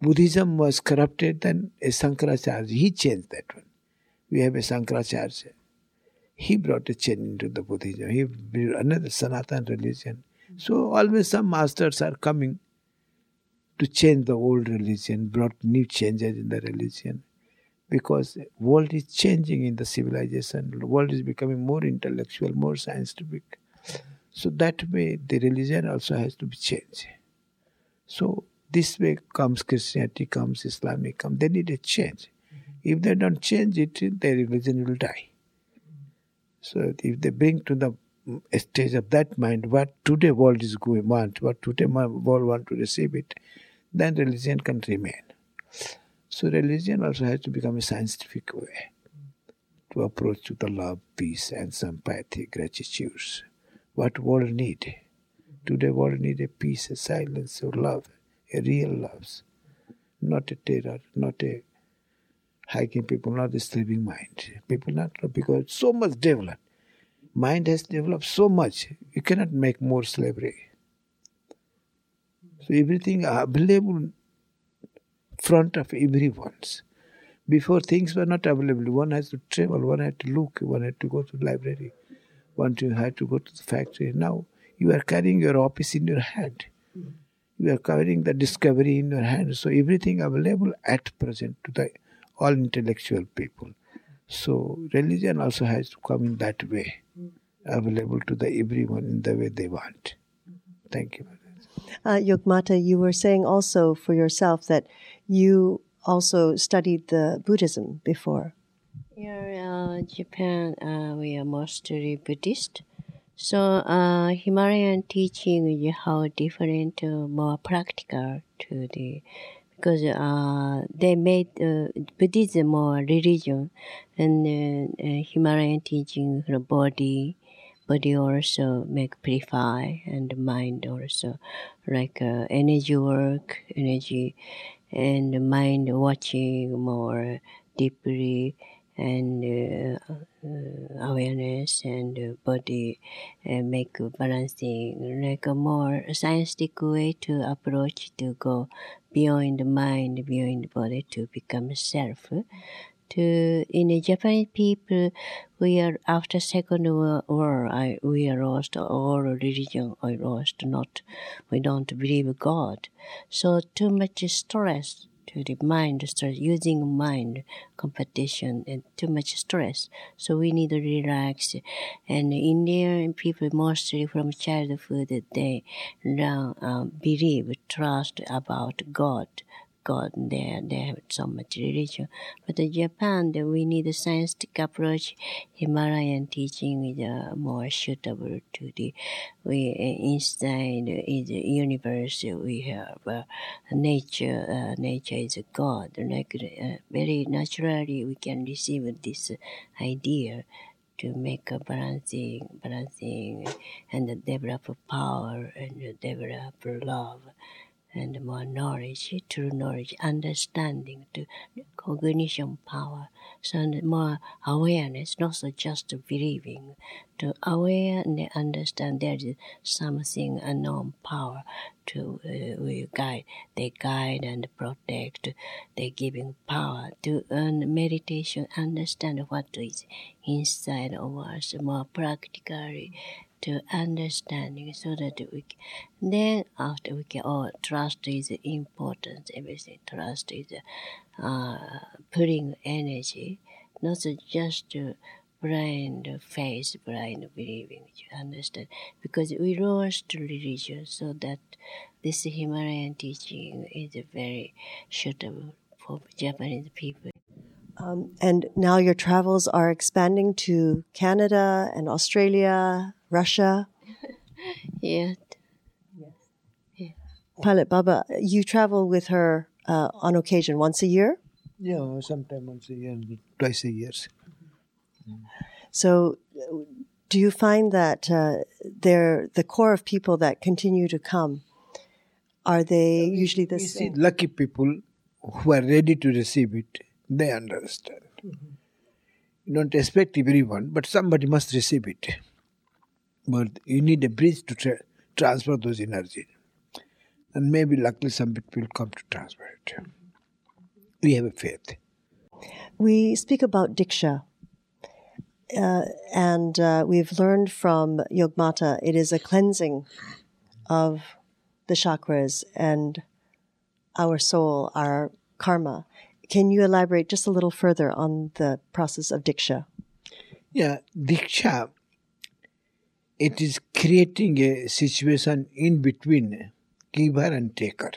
Buddhism was corrupted, then a Sankaracharya, he changed that one. We have a Sankaracharya. He brought a change into the Buddhism. He brought another Sanatana religion. So always some masters are coming to change the old religion, brought new changes in the religion. Because the world is changing in the civilization. The world is becoming more intellectual, more scientific. So that way the religion also has to be changed. So this way comes Christianity, comes Islamic, comes. They need a change. If they don't change it, their religion will die. So if they bring to the a stage of that mind, what today world is going on, what today world want to receive it, then religion can remain. So religion also has to become a scientific way to approach to the love, peace and sympathy, gratitude. What world need? Today world need a peace, a silence, a love, a real love. Not a terror, not a hiking people, not a sleeping mind. People not, because so much developed. Mind has developed so much, you cannot make more slavery. So everything available front of everyone's. Before things were not available, one has to travel, one had to look, one had to go to the library, one had to go to the factory. Now you are carrying your office in your hand. You are carrying the discovery in your hand. So everything available at present to the all intellectual people. So religion also has to come in that way, available to the everyone in the way they want. Thank you. Uh, Yogmata, you were saying also for yourself that you also studied the Buddhism before. Here in uh, Japan, uh, we are mostly Buddhist. So uh, Himalayan teaching is how different, uh, more practical to the because uh, they made uh, Buddhism more religion, and uh, uh, Himalayan teaching for body, body also make purify, and mind also, like uh, energy work, energy, and mind watching more deeply, and uh, uh, awareness, and uh, body uh, make balancing, like a more scientific way to approach to go beyond the mind, beyond the body, to become self. To in the Japanese people, we are after Second World War. I, we are lost all religion. I lost not. We don't believe God. So too much stress to the mind, start using mind, competition, and too much stress. So we need to relax. And Indian people, mostly from childhood, they now um, believe, trust about God. God, there they have so much religion. But in Japan, we need a scientific approach. Himalayan teaching is uh, more suitable to the we uh, inside in the universe. We have uh, nature. Uh, nature is a God. Like uh, very naturally, we can receive this idea to make a balancing, balancing, and develop power and develop love. And more knowledge, true knowledge, understanding, to cognition power, so more awareness, not so just believing, to aware and understand there is something unknown power to uh, we guide, they guide and protect, they giving power to earn meditation, understand what is inside of us, more practically. To understanding, so that we can, then after we can all oh, trust is important. Everything trust is uh, putting energy, not just blind faith, blind believing. You understand? Because we lost religion, so that this Himalayan teaching is very suitable for Japanese people. Um, and now your travels are expanding to Canada and Australia. Russia? Yes. Yes. Yeah. Pilot Baba, you travel with her uh, on occasion once a year? Yeah, sometimes once a year, twice a year. Mm-hmm. Mm. So do you find that uh, they're, the core of people that continue to come, are they we, usually the same? We see lucky people who are ready to receive it, they understand. Mm-hmm. You don't expect everyone, but somebody must receive it. But you need a bridge to tra- transfer those energy. And maybe luckily some people will come to transfer it. We have a faith. We speak about Diksha. Uh, and uh, we've learned from Yogmata, it is a cleansing of the chakras and our soul, our karma. Can you elaborate just a little further on the process of Diksha? Yeah, Diksha. It is creating a situation in between giver and taker.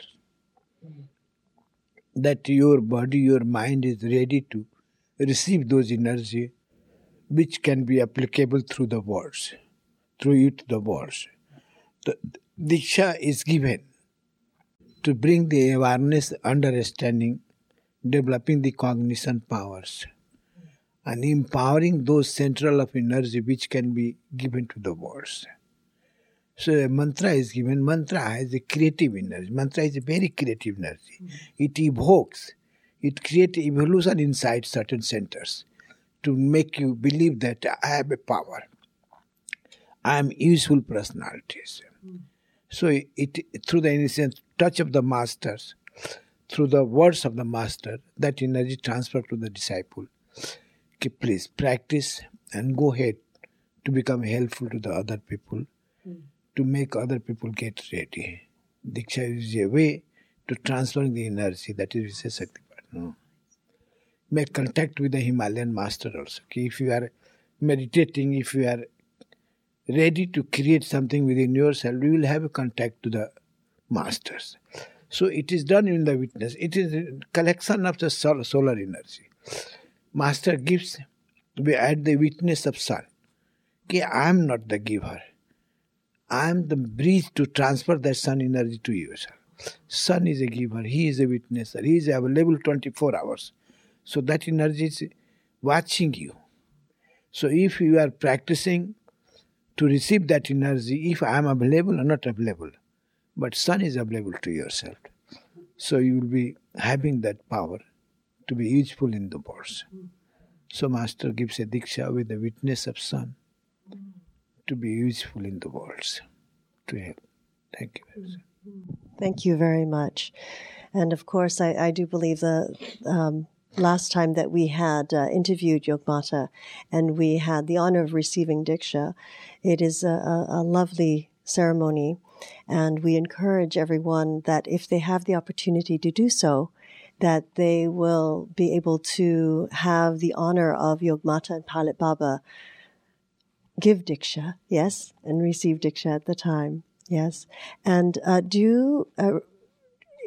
That your body, your mind is ready to receive those energy which can be applicable through the words, through you to the words. The Diksha is given to bring the awareness, understanding, developing the cognition powers. And empowering those central of energy which can be given to the words. So a mantra is given. Mantra has a creative energy. Mantra is a very creative energy. Mm-hmm. It evokes, it creates evolution inside certain centers to make you believe that I have a power. I am useful personalities. Mm-hmm. So it, it through the innocent touch of the masters, through the words of the master, that energy transferred to the disciple. Please practice and go ahead to become helpful to the other people, mm. to make other people get ready. Diksha is a way to transfer the energy, that is Shaktipata. No? Make contact with the Himalayan master also. Okay? If you are meditating, if you are ready to create something within yourself, you will have a contact to the masters. So it is done in the witness. It is a collection of the solar energy. Master gives, we add the witness of sun. Okay, I am not the giver. I am the breeze to transfer that sun energy to you. Sun is a giver. He is a witnesser. He is available twenty-four hours. So that energy is watching you. So if you are practicing to receive that energy, if I am available or not available, but sun is available to yourself. So you will be having that power to be useful in the words. So Master gives a Diksha with the witness of sun to be useful in the words, to help. Thank you. Thank you very much. And of course, I, I do believe the um, last time that we had uh, interviewed Yogmata and we had the honor of receiving Diksha, it is a, a, a lovely ceremony. And we encourage everyone that if they have the opportunity to do so, that they will be able to have the honor of Yogmata and Pilot Baba give Diksha, yes, and receive Diksha at the time, yes. And uh, do you, uh,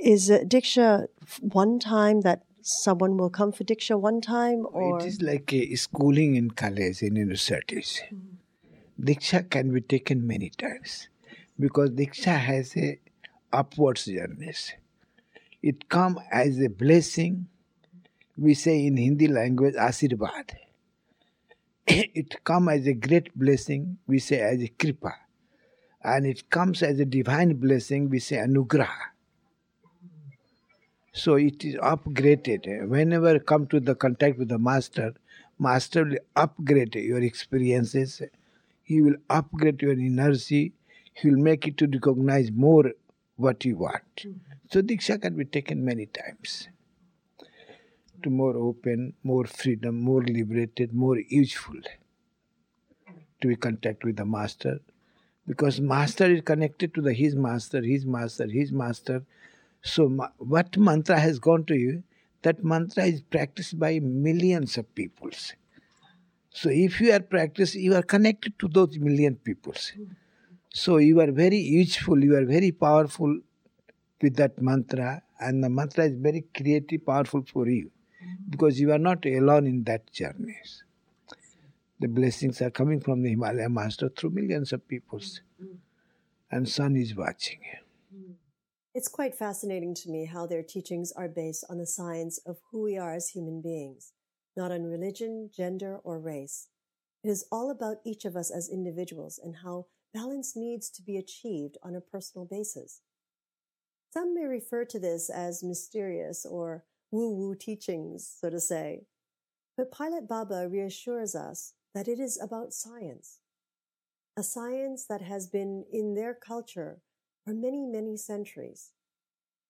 is uh, Diksha one time that someone will come for Diksha one time? Or? It is like a schooling in college, in universities. Mm. Diksha can be taken many times because Diksha has a upwards journey. It comes as a blessing. We say in Hindi language, Asirvad. It comes as a great blessing, we say as a kripa. And it comes as a divine blessing, we say anugraha. So it is upgraded. Whenever you come to the contact with the Master, Master will upgrade your experiences. He will upgrade your energy. He will make it to recognize more what you want. Mm-hmm. So Diksha can be taken many times. To more open, more freedom, more liberated, more useful to be contact with the Master. Because Master is connected to the His Master, His Master, His Master. So ma- what mantra has gone to you, that mantra is practiced by millions of peoples. So if you are practiced, you are connected to those million peoples. So you are very useful, you are very powerful with that mantra, and the mantra is very creative, powerful for you, because you are not alone in that journey. The blessings are coming from the Himalayan Master through millions of peoples, and Sun is watching you. It's quite fascinating to me how their teachings are based on the science of who we are as human beings, not on religion, gender, or race. It is all about each of us as individuals and how balance needs to be achieved on a personal basis. Some may refer to this as mysterious or woo-woo teachings, so to say. But Pilot Baba reassures us that it is about science, a science that has been in their culture for many, many centuries.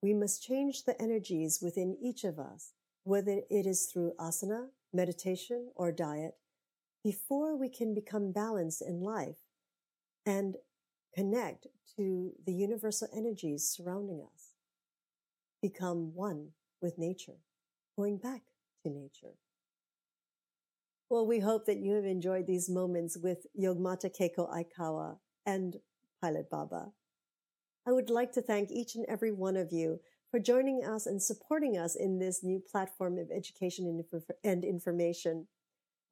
We must change the energies within each of us, whether it is through asana, meditation, or diet, before we can become balanced in life and connect to the universal energies surrounding us. Become one with nature, going back to nature. Well, we hope that you have enjoyed these moments with Yogmata Keiko Aikawa and Pilot Baba. I would like to thank each and every one of you for joining us and supporting us in this new platform of education and information.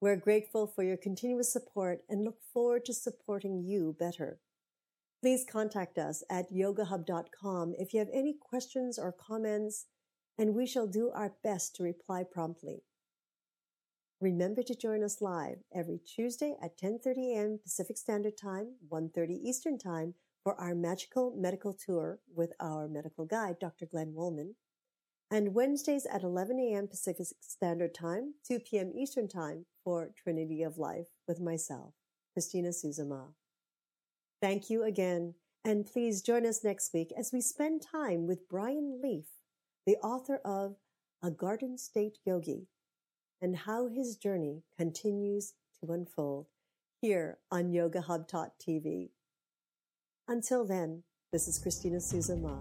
We're grateful for your continuous support and look forward to supporting you better. Please contact us at yoga hub dot com if you have any questions or comments, and we shall do our best to reply promptly. Remember to join us live every Tuesday at ten thirty a.m. Pacific Standard Time, one thirty Eastern Time, for our magical medical tour with our medical guide, Doctor Glenn Woolman, and Wednesdays at eleven a.m. Pacific Standard Time, two p.m. Eastern Time, for Trinity of Life with myself, Christina Souza Ma. Thank you again, and please join us next week as we spend time with Brian Leaf, the author of A Garden State Yogi, and how his journey continues to unfold here on Yoga Hub Taught T V. Until then, this is Christina Souza Ma.